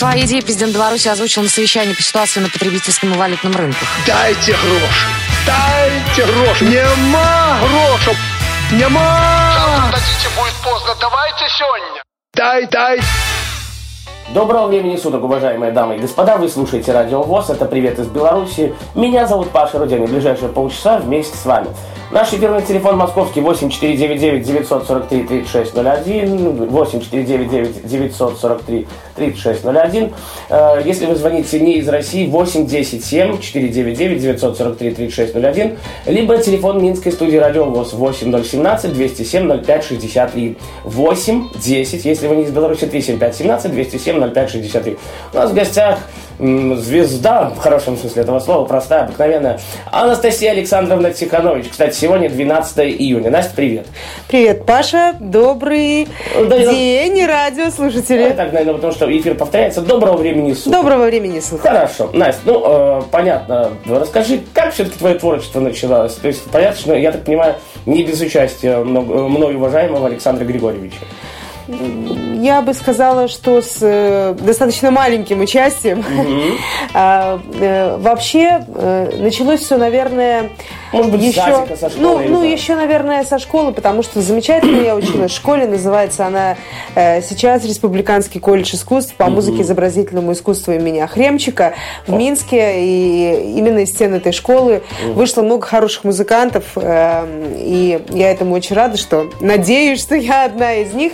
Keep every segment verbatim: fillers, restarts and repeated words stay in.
Свои идеи президент Беларуси озвучил на совещании по ситуации на потребительском и валютном рынке. Дайте гроши! Дайте гроши! Нема гроши! Нема! Завтра дадите, будет поздно. Давайте сегодня! Дай, дай! Доброго времени суток, уважаемые дамы и господа. Вы слушаете Радио ВОЗ. Это «Привет из Беларуси». Меня зовут Паша Руденко. В ближайшие полчаса вместе с вами. Наш эфирный телефон московский восемь четыре девять девять девять четыре три три шесть ноль один, восемь четыре девять девять девять четыре три три шесть ноль один. Если вы звоните не из России, восемь один ноль семь четыре девять девять девять четыре три три шесть ноль один, либо телефон Минской студии «Радио ВОЗ» восемь ноль один семь два ноль семь ноль пять шесть три, восемь десять, если вы не из Беларуси, три семь пять один семь два ноль семь ноль пять шесть три. У нас в гостях звезда, в хорошем смысле этого слова, простая, обыкновенная, Анастасия Александровна Тиханович. Кстати, сегодня двенадцатое июня. Настя, привет. Привет, Паша. Добрый да, день, я... радиослушатели. Я так, наверное, потому что эфир повторяется. Доброго времени суток. Доброго времени суток. Хорошо. Настя, ну, э, понятно. Расскажи, как все-таки твое творчество началось? То есть, понятно, что, я так понимаю, не без участия мною уважаемого Александра Григорьевича. Я бы сказала, что с достаточно маленьким участием. Mm-hmm. Вообще началось все, наверное, может быть, еще, садика, со школы, ну, ну еще, наверное, со школы, потому что замечательно я училась в школе, называется она сейчас Республиканский колледж искусств по mm-hmm. музыке, изобразительному искусству имени Охремчика в oh. Минске, и именно из стен этой школы mm-hmm. вышло много хороших музыкантов, и я этому очень рада, что надеюсь, что я одна из них.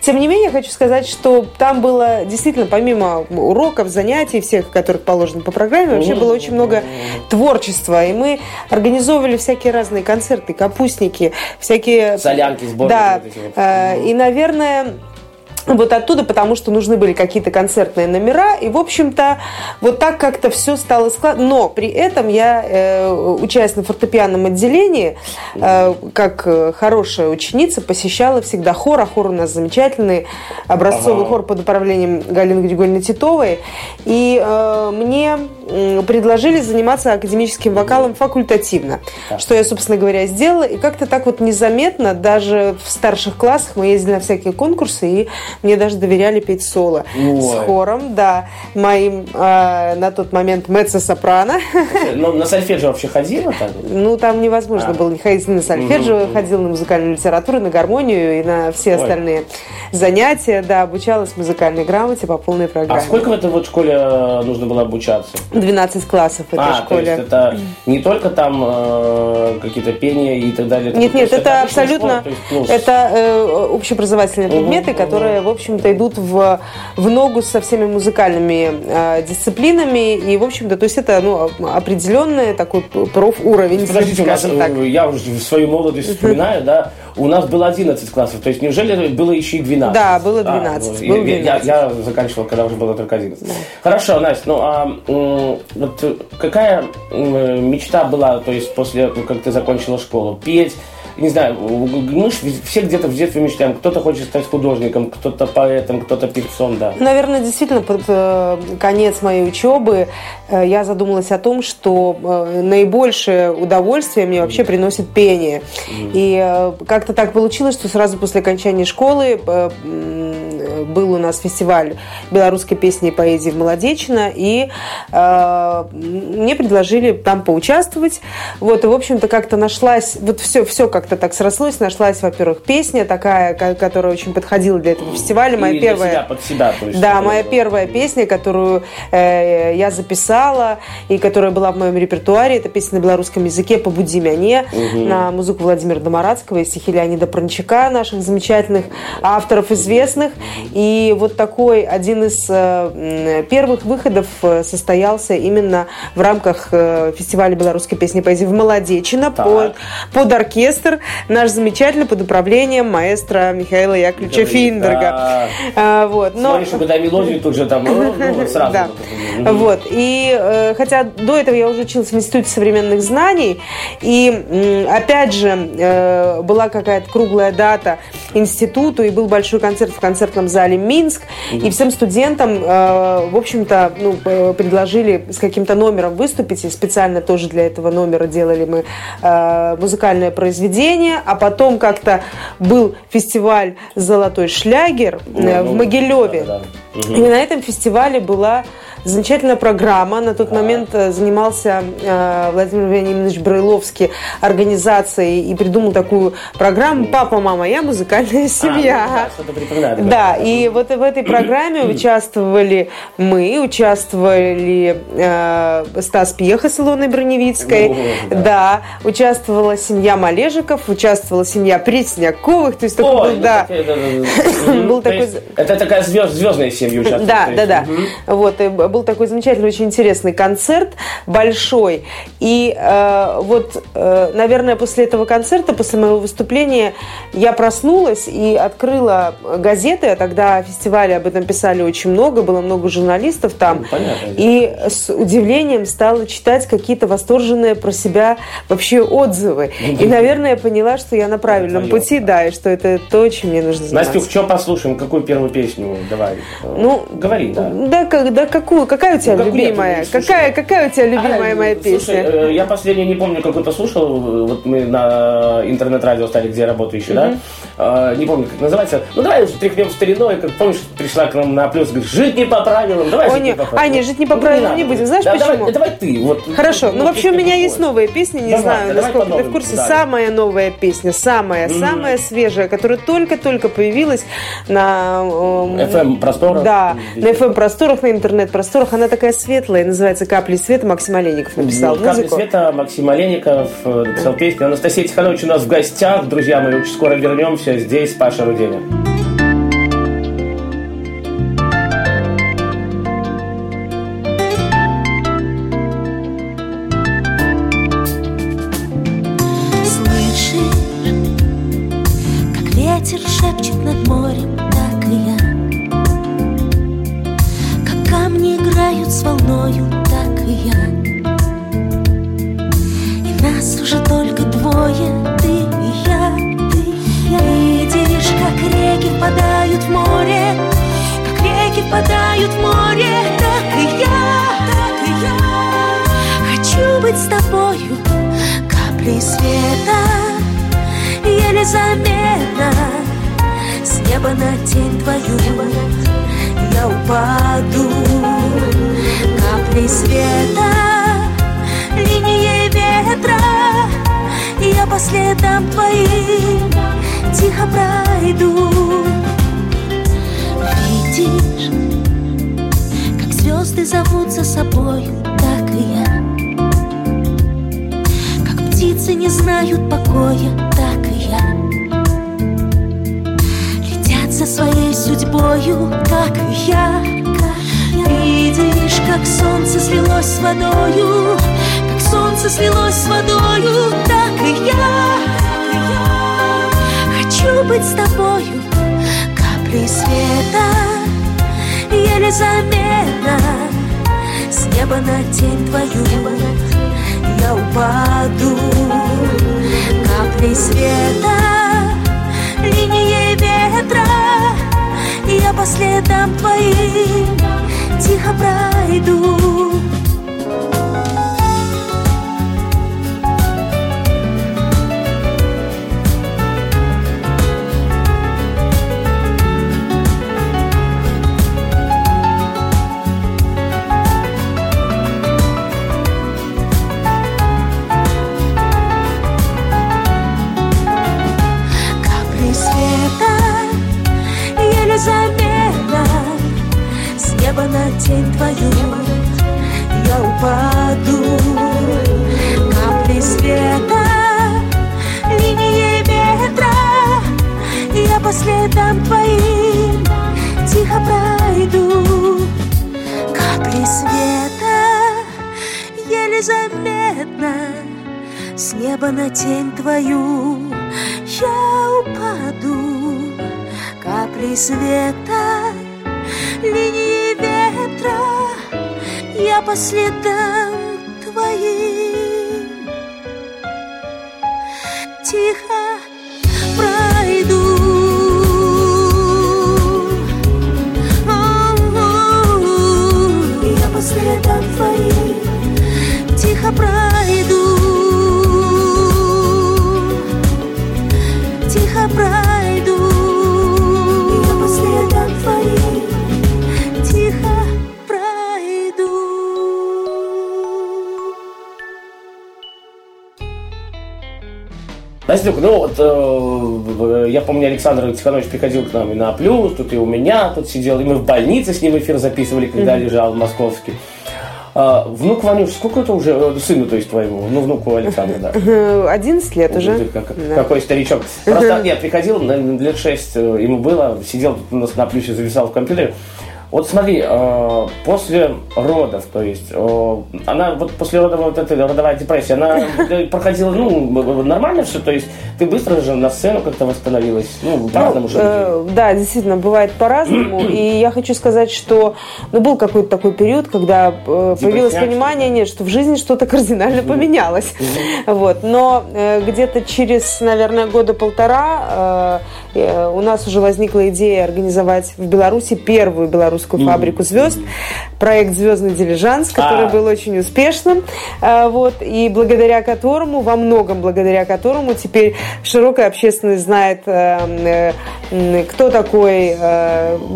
Тем не менее, я хочу сказать, что там было действительно, помимо уроков, занятий, всех, которых положено по программе, вообще было очень много творчества. И мы организовывали всякие разные концерты, капустники, всякие... солянки, сборы. Да. Вот и, наверное... Вот оттуда, потому что нужны были какие-то концертные номера, и, в общем-то, вот так как-то все стало складно. Но при этом я э, учась на фортепианном отделении, э, как хорошая ученица, посещала всегда хор, а хор у нас замечательный, образцовый ага. хор под управлением Галины Григорьевны Титовой, и э, мне предложили заниматься академическим вокалом факультативно, да. что я, собственно говоря, сделала, и как-то так вот незаметно, даже в старших классах мы ездили на всякие конкурсы, и мне даже доверяли петь соло Ой. с хором, да, моим э, на тот момент меццо-сопрано. Ну, на сольфеджио вообще ходила? Так? Ну, там невозможно а. было не ходить на сольфеджио, mm-hmm. ходила на музыкальную литературу, на гармонию и на все Ой. остальные занятия, да, обучалась музыкальной грамоте по полной программе. А сколько в этой вот школе нужно было обучаться? двенадцать классов в этой а, школе. А, то есть это не только там э, какие-то пения и так далее? Нет, нет, это абсолютно, школа, это э, общеобразовательные угу, предметы, угу. которые, в общем-то, идут в, в ногу со всеми музыкальными э, дисциплинами, и, в общем-то, то есть это, ну, определенный такой профуровень. Подождите, у нас, я уже свою молодость вспоминаю, да, у нас было одиннадцать классов, то есть неужели было еще и двенадцать? Да, было двенадцать. А, было двенадцать. Я, я заканчивал, когда уже было только одиннадцать. Да. Хорошо, Настя, ну а вот какая мечта была, то есть после, как ты закончила школу, петь? Не знаю, мы все где-то в детстве мечтаем. Кто-то хочет стать художником, кто-то поэтом, кто-то певцом, да. Наверное, действительно, под конец моей учебы я задумалась о том, что наибольшее удовольствие мне вообще приносит пение. Mm-hmm. И как-то так получилось, что сразу после окончания школы был у нас фестиваль белорусской песни и поэзии в Малежиково, и э, мне предложили там поучаствовать. Вот, и, в общем-то, как-то нашлась, вот все, все как-то так срослось, нашлась, во-первых, песня такая, которая очень подходила для этого фестиваля. Моя и первая, для себя, под себя, то есть. Да, моя первая песня, которую э, я записала, и которая была в моем репертуаре, это песня на белорусском языке «Побуди меня», угу. на музыку Владимира Домарадского и стихи Леонида Прончака, наших замечательных авторов известных. И вот такой один из э, первых выходов состоялся именно в рамках э, фестиваля белорусской песни и поэзии в Малежиково под, под оркестр наш замечательный, под управлением маэстро Михаила Яковлевича Финдерга. А, вот, но... Смотришь, когда мелодию тут же там ну, сразу. Да. Вот. И э, хотя до этого я уже училась в Институте современных знаний, и э, опять же э, была какая-то круглая дата институту, и был большой концерт в концертном зале «Минск», mm-hmm. и всем студентам, э, в общем-то, ну, предложили с каким-то номером выступить, и специально тоже для этого номера делали мы э, музыкальное произведение, а потом как-то был фестиваль «Золотой Шлягер» э, mm-hmm. в Могилеве. Mm-hmm. Угу. И на этом фестивале была замечательная программа. На тот момент занимался э, Владимир Владимирович Брайловский организацией и придумал такую программу «Папа, мама, я музыкальная семья». А, ну, да, да, и вот в этой программе участвовали мы, участвовали э, Стас Пьеха с Илоной Броневицкой, ну, да. да, участвовала семья Малежиков, участвовала семья Пресняковых. То есть такой О, был, да, был такой... Это такая звездная семья участвовала. Да, да, да. Вот, и был такой замечательный, очень интересный концерт, большой. И э, вот, э, наверное, после этого концерта, после моего выступления, я проснулась и открыла газеты. Тогда о фестивале об этом писали очень много, было много журналистов там. Ну, понятно, и да. с удивлением стала читать какие-то восторженные про себя вообще отзывы. И, наверное, я поняла, что я на правильном пути, да, и что это то, чем мне нужно заниматься. Настюх, что послушаем? Какую первую песню? Давай. Ну, говори, да. Да, когда Какую? Какая у тебя ну, любимая? Какая, какая у тебя любимая а, моя слушай, песня? Я последнюю не помню, какую-то слушал. Вот мы на интернет-радио стали, где я работаю еще, mm-hmm. да? Не помню, как называется. Ну, давай тряхнем стариной. Как помнишь, пришла к нам на плюс, говорит, жить не по правилам. Давай О, жить не по правилам. Аня, жить не по правилам ну, не, не будем. Знаешь, да, почему? Давай, давай ты. Вот, Хорошо. Вот, ну, вообще у меня есть новые песни. Не давай, знаю, давай насколько ты в курсе. Да. Самая новая песня, самая, mm-hmm. самая свежая, которая только-только появилась на... эф эм-просторах. Да, на эф эм-просторах, на интернет. Просторах. Она такая светлая, называется «Капли света». Максим Олейников написал музыку. «Капли света», Максим Олейников написал песню. Анастасия Тиханович у нас в гостях. Друзья мои, очень скоро вернемся. Здесь Паша Руденко. Слышишь, как ветер шепчет над морем, так и я. Камни играют с волною, так и я. И нас уже только двое, ты и я, ты и я. Видишь, как реки впадают в море, как реки впадают в море, так и я, так и я. Хочу быть с тобою, каплей света, еле заметно, с неба на тень твою я упаду. Капли света, линией ветра, я по следам твоим тихо пройду. Видишь, как звезды зовут за собою, так и я. Как птицы не знают покоя, так и я. За своей судьбою, как и я. Видишь, как солнце слилось с водою, как солнце слилось с водою, так и я. Хочу быть с тобою, каплей света, еле заметно, с неба на тень твою я упаду. Каплей света, линией ветра, я по следам твоим тихо пройду. На тень твою я упаду. Капли света, линией ветра, я по следам твоим тихо пройду. Капли света, еле заметно, с неба на тень твою я упаду. Капли света, линии ветра, я по следам твоим тихо пройду. О-о-о-о. Я по следам твоим тихо пройду, тихо пройду. Я по следам твоим Настюк, ну вот, э, я помню, Александр Тиханович приходил к нам и на Плюс, тут и у меня тут сидел, и мы в больнице с ним эфир записывали, когда mm-hmm. лежал московский. А, внук Ванюш, сколько это уже сыну, то есть твоему? Ну, внуку Александра, да. одиннадцать лет уже. уже. Как, да. Какой старичок. Просто я приходил, лет шесть ему было, сидел у нас на Плюсе, зависал в компьютере. Вот смотри, э, после родов, то есть, э, она вот после родов, вот эта родовая депрессия, она проходила, ну, нормально все, то есть, ты быстро же на сцену как-то восстановилась, ну, по-разному же. Э, да, действительно, бывает по-разному, и я хочу сказать, что, ну, был какой-то такой период, когда э, появилось понимание, нет, что в жизни что-то кардинально поменялось, вот, но э, где-то через, наверное, года полтора э, э, у нас уже возникла идея организовать в Беларуси первую белорусскую фабрику звезд, проект «Звёздный дилижанс», который а. был очень успешным, вот, и благодаря которому, во многом благодаря которому теперь широкая общественность знает, кто такой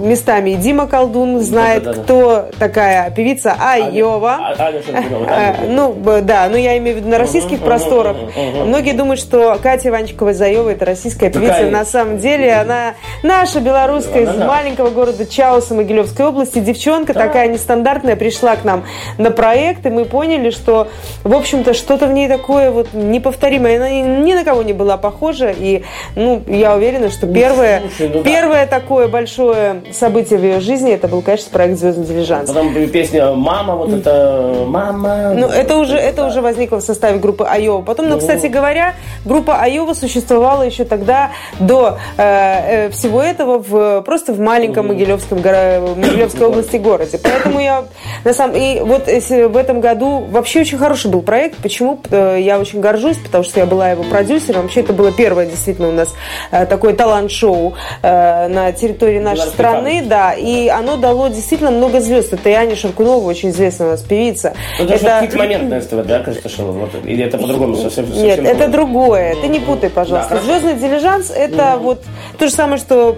местами и Дима Колдун знает, да, да, да. кто такая певица Айова. А, Аня Шаркунова, да, ну, да, но я имею в виду на российских угу, просторах. Угу, угу. Многие думают, что Катя Иванчикова из Айовы — это российская певица. Такая... На самом деле она наша белорусская, она, из она. маленького города Чаусы, Могилевская области, девчонка да. такая нестандартная пришла к нам на проект, и мы поняли, что, в общем-то, что-то в ней такое вот неповторимое. Она ни на кого не была похожа, и, ну, я уверена, что первое, Слушай, ну, первое да. такое большое событие в ее жизни — это был, конечно, проект «Звёздный дилижанс». Потом песня «Мама», вот это «Мама». Ну, это уже, это уже возникло в составе группы Айова. Потом, ну, кстати говоря, группа Айова существовала еще тогда до э, всего этого в, просто в маленьком Могилевском городе. Могилевской области городе. Поэтому я на самом... И вот в этом году вообще очень хороший был проект. Почему? Я очень горжусь, потому что я была его продюсером. Вообще это было первое действительно у нас такое талант-шоу на территории нашей страны. Да. И оно дало действительно много звезд. Это и Аня Шаркунова, очень известная у нас певица. Ну, это какие-то моменты на СТВ, да, кажется, что вот, или это по-другому совсем? совсем Нет, это другое. Ты не путай, пожалуйста. Да, «Звездный дилижанс» — это вот то же самое, что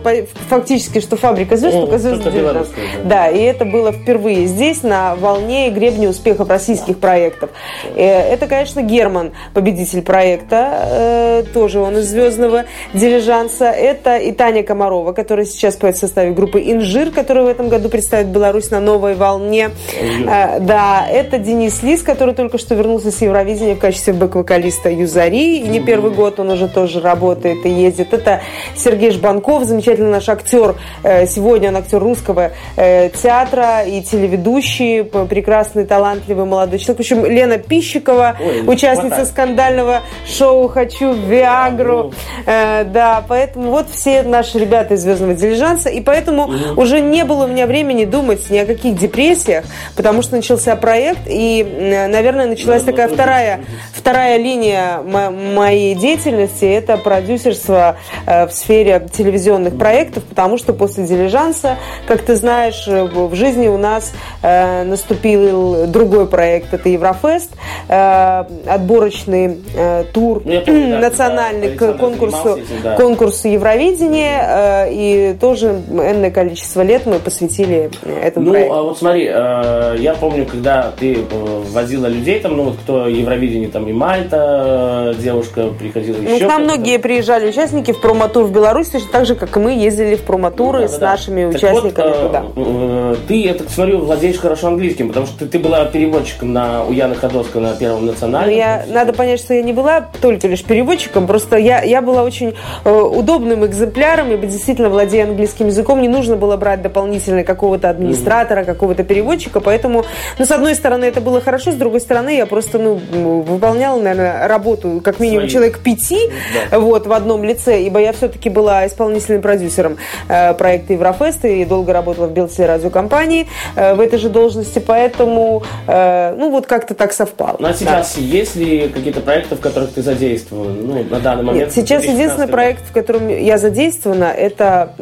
фактически, что «Фабрика звезд», только «Звездный дилижанс». Да, и это было впервые здесь, на волне и гребне успехов российских проектов. Это, конечно, Герман, победитель проекта, тоже он из «Звездного дилижанса». Это и Таня Комарова, которая сейчас поет в составе группы «Инжир», которая в этом году представит Беларусь на новой волне. Да, это Денис Лис, который только что вернулся с Евровидения в качестве бэк-вокалиста Юзари. И не первый год он уже тоже работает и ездит. Это Сергей Жбанков, замечательный наш актер. Сегодня он актер русского театра и телеведущий, прекрасный, талантливый молодой человек. В общем, Лена Пищикова, Ой, участница хватает. скандального шоу «Хочу Виагру». Э, да, поэтому вот все наши ребята из «Звездного дилижанса». И поэтому mm-hmm. уже не было у меня времени думать ни о каких депрессиях, потому что начался проект, и, наверное, началась да, такая вторая, вторая линия мо- моей деятельности. Это продюсерство э, в сфере телевизионных mm-hmm. проектов, потому что после «Дилижанса», как ты знаешь, в жизни у нас э, наступил другой проект, это Еврофест, э, отборочный э, тур ну, помню, да, национальный да, к конкурсу, этим, да. конкурсу Евровидения, э, и тоже энное количество лет мы посвятили этому ну, проекту. Ну, а вот смотри, э, я помню, когда ты возила людей, там, ну вот кто Евровидение, там и Мальта, девушка приходила ну, еще. Ну, там многие приезжали участники в промотур в Беларусь, точно так же, как и мы ездили в промотуры ну, да, с да, нашими так участниками вот, туда. Ты, я так смотрю, владеешь хорошо английским, потому что ты, ты была переводчиком на, у Яны Ходовской на Первом национальном. Я, надо понять, что я не была только лишь переводчиком, просто я, я была очень э, удобным экземпляром, ибо действительно, владея английским языком, не нужно было брать дополнительно какого-то администратора, mm-hmm. какого-то переводчика, поэтому, ну, с одной стороны, это было хорошо, с другой стороны, я просто, ну, выполняла, наверное, работу как минимум Свои. человек пяти, да. вот, в одном лице, ибо я все-таки была исполнительным продюсером э, проекта Еврофест и долго работала в Белсеррадиокомпании э, в этой же должности, поэтому э, ну вот как-то так совпало. Ну а сейчас да. есть ли какие-то проекты, в которых ты задействована? Ну, на данный момент? Нет, сейчас единственный год. проект, в котором я задействована, это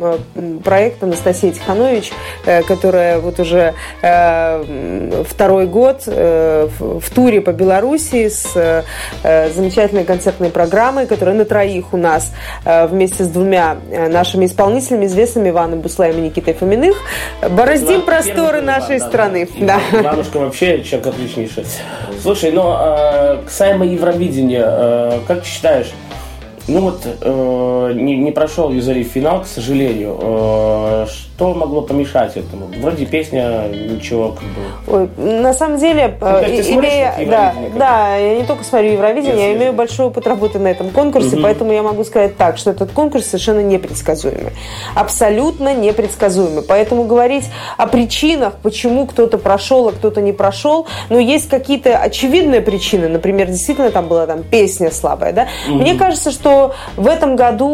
проект Анастасии Тиханович, э, которая вот уже э, второй год э, в, в туре по Беларуси с э, замечательной концертной программой, которая на троих у нас э, вместе с двумя нашими исполнителями, известными Иваном Буслаем и Никитой Фоминых, бороздим да, просторы нашей да, страны. Да. Да. Иванушка вообще человек отличнейший. Слушай, но э, касаемо Евровидения, э, как ты считаешь, Ну вот, э, не, не прошел Юзари в финал, к сожалению. Э, что могло помешать этому? Вроде песня, ничего как бы... Ой, на самом деле... Ну, э, имея, да, да, я не только смотрю Евровидение, я, я имею большой опыт работы на этом конкурсе, угу. Поэтому я могу сказать так, что этот конкурс совершенно непредсказуемый. Абсолютно непредсказуемый. Поэтому говорить о причинах, почему кто-то прошел, а кто-то не прошел, но есть какие-то очевидные причины. Например, действительно там была там, песня слабая. Да? Угу. Мне кажется, что в этом году,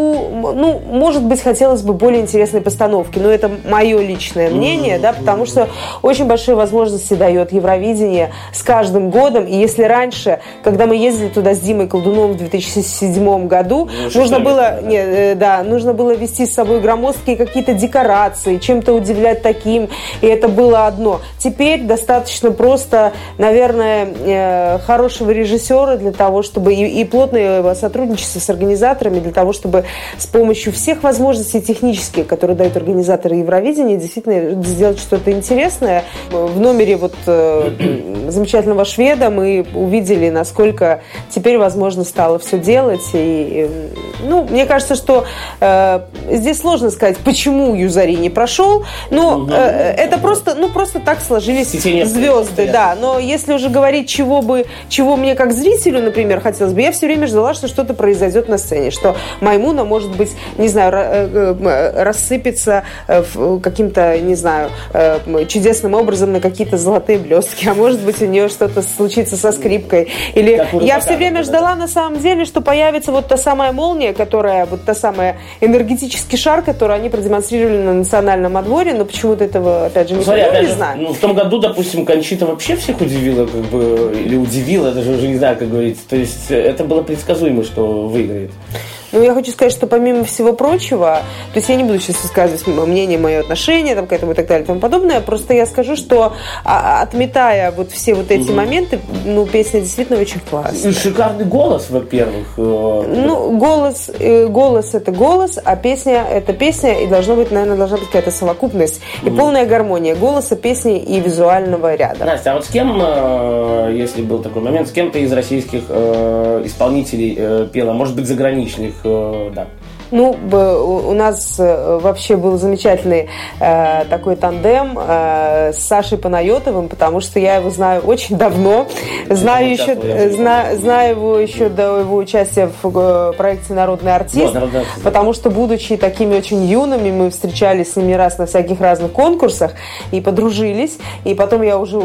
ну, может быть, хотелось бы более интересной постановки, но это мое личное мнение, mm-hmm. да, потому что очень большие возможности дает Евровидение с каждым годом, и если раньше, когда мы ездили туда с Димой Колдуном в две тысячи седьмом году, mm-hmm. нужно было, не, да, нужно было вести с собой громоздкие какие-то декорации, чем-то удивлять таким, и это было одно. Теперь достаточно просто, наверное, хорошего режиссера для того, чтобы и, и плотное сотрудничество с организацией для того, чтобы с помощью всех возможностей технических, которые дают организаторы Евровидения, действительно сделать что-то интересное. В номере вот э, замечательного шведа мы увидели, насколько теперь возможно стало все делать. И, и, ну, мне кажется, что э, здесь сложно сказать, почему Юзари не прошел, но э, это просто, ну, просто так сложились звезды. Да. Но если уже говорить, чего бы, чего мне как зрителю, например, хотелось бы, я все время ждала, что что-то произойдет на сцене, что Маймуна, может быть, не знаю, рассыпется каким-то, не знаю, чудесным образом на какие-то золотые блестки, а может быть, у нее что-то случится со скрипкой. Или я все время ждала, на самом деле, что появится вот та самая молния, которая, вот та самая энергетический шар, который они продемонстрировали на национальном отборе, но почему-то этого, опять же, никто не знает. Ну, в том году, допустим, Кончита вообще всех удивила, как бы, или удивила, даже уже не знаю, как говорить. То есть это было предсказуемо, что выиграет. Ну, я хочу сказать, что помимо всего прочего, то есть я не буду сейчас высказывать мнение, мое отношение там, к этому и так далее и тому подобное, просто я скажу, что отметая вот все вот эти угу. моменты, ну, песня действительно очень классная. Шикарный голос, во-первых. Ну, голос, голос это голос, а песня это песня, и должна быть, наверное, должна быть какая-то совокупность и угу. полная гармония голоса, песни и визуального ряда. Настя, а вот с кем, если был такой момент, с кем ты из российских исполнителей пела, может быть, заграничных? Да. Ну, у нас вообще был замечательный э, такой тандем э, с Сашей Панайотовым, потому что я его знаю очень давно. Знаю, еще, зна, знаю его еще до его участия в проекте «Народный артист», да, да, потому что, будучи такими очень юными, мы встречались с ним не раз на всяких разных конкурсах и подружились. И потом я уже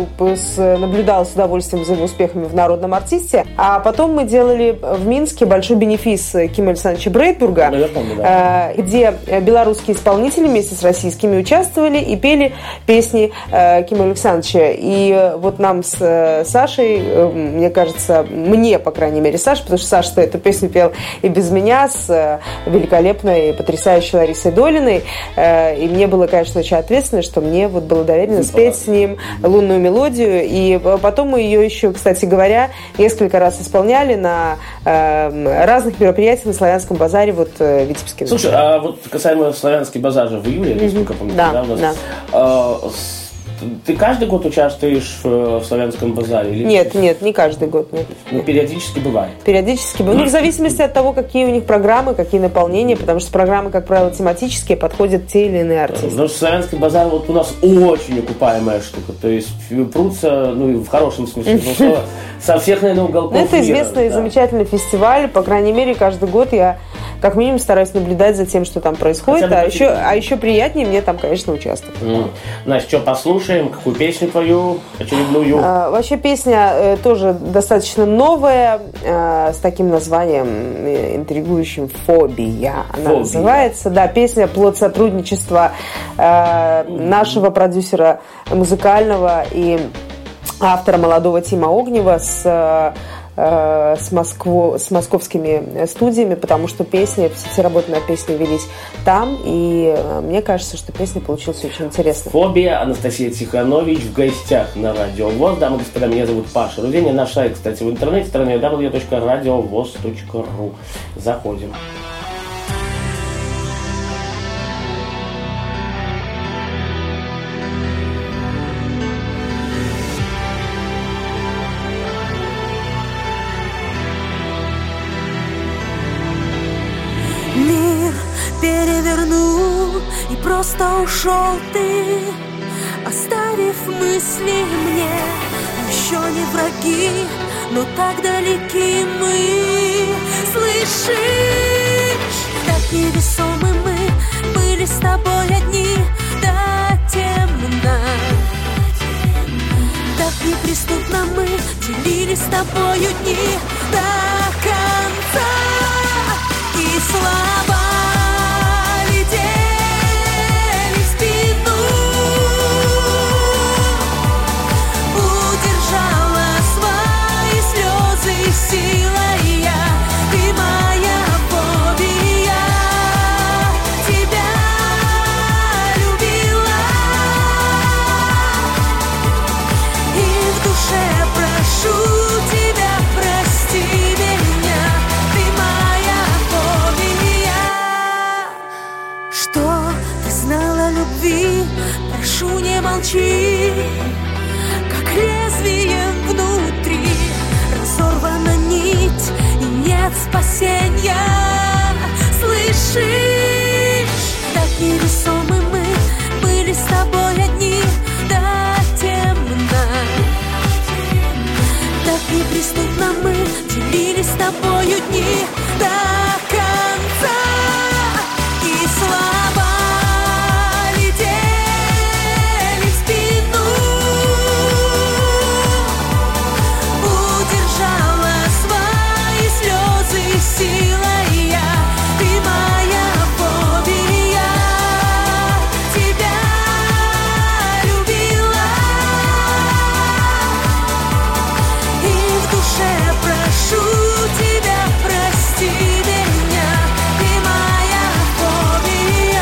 наблюдала с удовольствием за его успехами в «Народном артисте». А потом мы делали в Минске большой бенефис Кима Александровича Брейтбурга, где белорусские исполнители вместе с российскими участвовали и пели песни Кима Александровича. И вот нам с Сашей, мне кажется, мне, по крайней мере, Саша, потому что Саша эту песню пел и без меня, с великолепной и потрясающей Ларисой Долиной. И мне было, конечно, очень ответственно, что мне вот было доверено спеть с ним лунную мелодию. И потом мы ее еще, кстати говоря, несколько раз исполняли на разных мероприятиях на Славянском базаре, вот Витебске. Слушай, а вот касаемо Славянский базар же в июле, mm-hmm. насколько я помню, да, да, у нас, да. а, ты каждый год участвуешь в Славянском базаре? Или... Нет, нет, не каждый год. Нет. Ну, периодически бывает. Периодически бывает. Ну, в зависимости от того, какие у них программы, какие наполнения, потому что программы, как правило, тематические, подходят те или иные артисты. Потому что Славянский базар вот у нас очень окупаемая штука. То есть прутся, ну, в хорошем смысле, со всех, наверное, уголков. Это известный и замечательный фестиваль. По крайней мере, каждый год я как минимум стараюсь наблюдать за тем, что там происходит. А еще, а еще приятнее мне там, конечно, участвовать. Mm. Настя, что послушаем? Какую песню твою? Очередную? А, вообще песня э, тоже достаточно новая, э, с таким названием э, интригующим «Фобия». Она Фобия. Называется. Да, песня плод сотрудничества э, нашего продюсера музыкального и автора молодого Тима Огнева с... Э, С, Москву, с московскими студиями, потому что песни, все работы над песней велись там, и мне кажется, что песня получилась очень интересной. «Фобия», Анастасия Тиханович в гостях на Радио ВОЗ. Дамы и господа, меня зовут Паша Руденко. Наш сайт, кстати, в интернете, дабл ю дабл ю дабл ю точка радиовоз точка ру. Заходим. просто ушел ты, оставив мысли мне. Еще не враги, но так далеки мы. Слышишь, так невесомы мы были с тобой одни до темна. Так неприступно мы делили с тобою дни до конца. И слова силой я, ты моя фобия, я тебя любила, и в душе прошу тебя, прости меня, ты моя фобия. Что ты знала о любви, прошу, не молчи, как лезвием внутри. Сорвана нить, и нет спасенья. Слышишь, так невесомы мы были с тобой одни до темна. Так неприступно мы делили с тобою дни до конца. И слава силой я, ты моя фобия, тебя любила, и в душе прошу тебя, прости меня, ты моя фобия.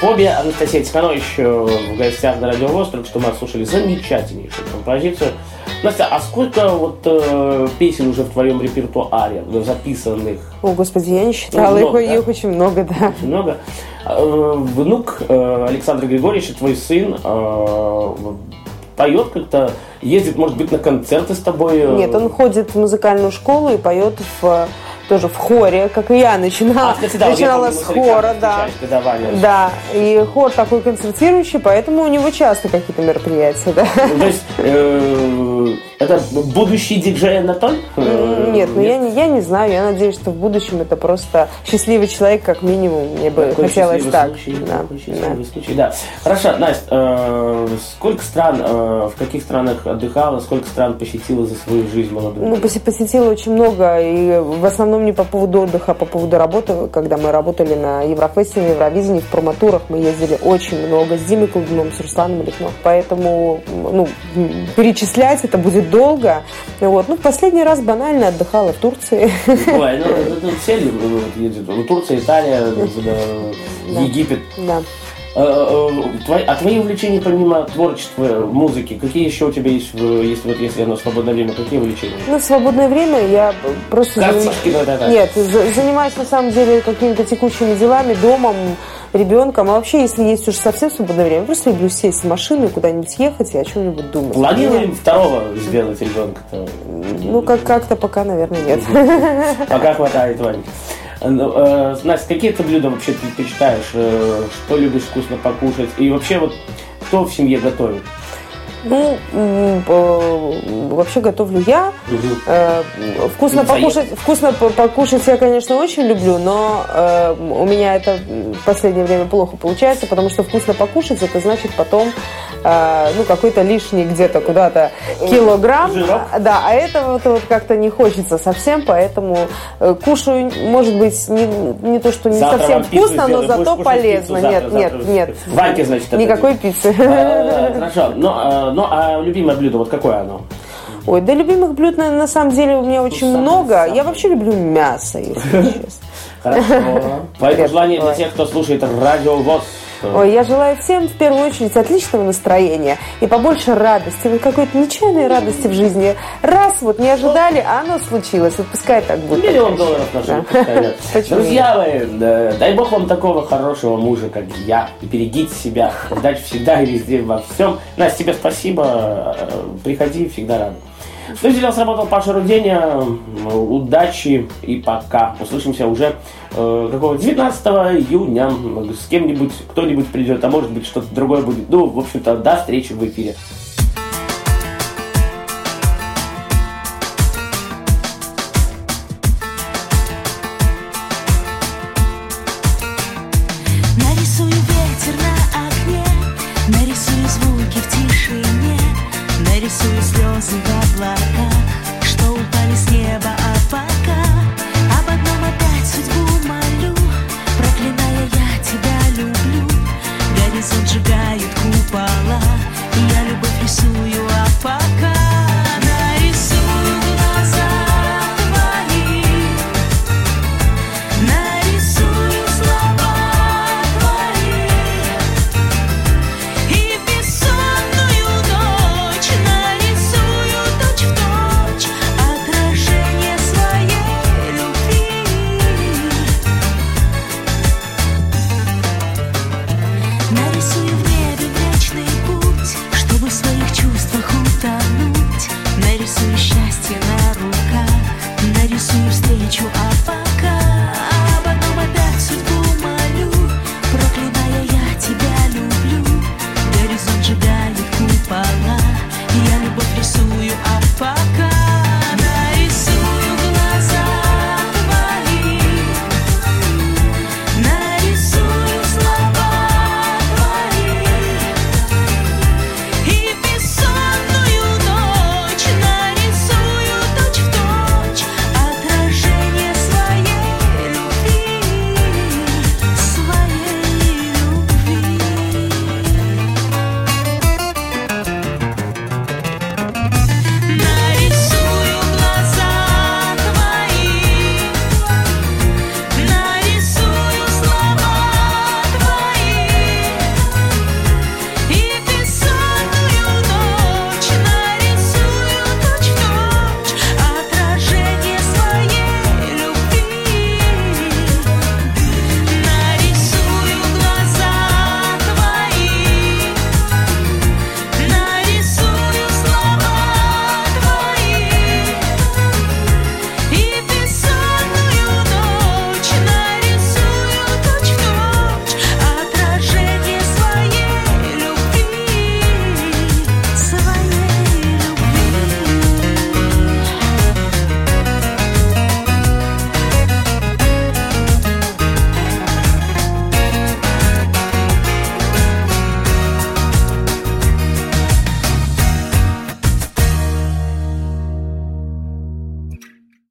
Фобия, Анастасия Тиханович в гостях на Радио ВОЗ, только что мы отслушали замечательнейшую композицию. Настя, а сколько вот э, песен уже в твоем репертуаре записанных? О, господи, я не считала, много, их, да? их очень много, да. Очень много. Э, внук э, Александра Григорьевича, твой сын, э, поет как-то, ездит, может быть, на концерты с тобой? Нет, он ходит в музыкальную школу и поет в... тоже в хоре, как и я начинала, а, кстати, да, начинала я помню, с хора, да, да, и хор такой концертирующий, поэтому у него часто какие-то мероприятия, да. Ну, то есть э, это будущий диджей Анатоль? Нет, ну я не, я не знаю, я надеюсь, что в будущем это просто счастливый человек, как минимум, мне бы такой хотелось так. Случай, да, да. Случай, да. Хорошо, Настя, э, сколько стран, э, в каких странах отдыхала, сколько стран посетила за свою жизнь молодую? Ну, посетила очень много, и в основном Но не по поводу отдыха, а по поводу работы. Когда мы работали на Еврофесте, на Евровидении, в проматурах мы ездили очень много с Димой Колдуном, с Русланом Лихновым. Поэтому ну, перечислять это будет долго. Вот. Ну, в последний раз банально отдыхала в Турции. Ой, ну, все ездят. Ну, Турция, Италия, Египет. Да. А твои увлечения, помимо творчества, музыки, какие еще у тебя есть, если, вот, если оно свободное время, какие увлечения? Ну, в свободное время я просто... Картишки, заним... да, да, да. Нет, занимаюсь, на самом деле, какими-то текущими делами, домом, ребенком. А вообще, если есть уже совсем свободное время, просто люблю сесть в машину и куда-нибудь ехать и о чем-нибудь думать. Планируем второго сделать ребенка-то? Ну, как- как-то пока, наверное, нет. Пока хватает, Ваня. Настя, какие ты блюда вообще предпочитаешь? Что любишь вкусно покушать? И вообще, вот кто в семье готовит? Ну, вообще готовлю я. Угу. Вкусно покушать, вкусно покушать я, конечно, очень люблю, но у меня это в последнее время плохо получается, потому что вкусно покушать, это значит потом, ну, какой-то лишний где-то куда-то килограмм. Жирок. Да, а этого вот как-то не хочется совсем, поэтому кушаю, может быть, не, не то, что не завтра совсем вкусно, но зато полезно. Завтра, нет, завтра, нет, завтра. нет. Ваньке, значит, никакой пиццы. Хорошо, но... Ну, а любимое блюдо, вот какое оно? Ой, да любимых блюд, на, на самом деле, у меня очень самый, много. Самый. Я вообще люблю мясо, если честно. Хорошо. Поэтому желание для тех, кто слушает Радио ВОЗ. Ой, я желаю всем, в первую очередь, отличного настроения и побольше радости. Вот какой-то нечаянной радости в жизни. Раз, вот не ожидали, а оно случилось. Вот пускай так будет. Миллион долларов нашим поставят. Друзья мои, дай бог вам такого хорошего мужа, как я. И берегите себя. Удачи всегда и везде, во всем. Настя, тебе спасибо. Приходи, всегда рада. Ну, здесь сработал Паша Руденко. Удачи и пока. Услышимся уже э, какого девятнадцатого июня. С кем-нибудь, кто-нибудь придет, а может быть что-то другое будет. Ну, в общем-то, до встречи в эфире. Нарисую звуки в тишине, нарисую слезы в облаках.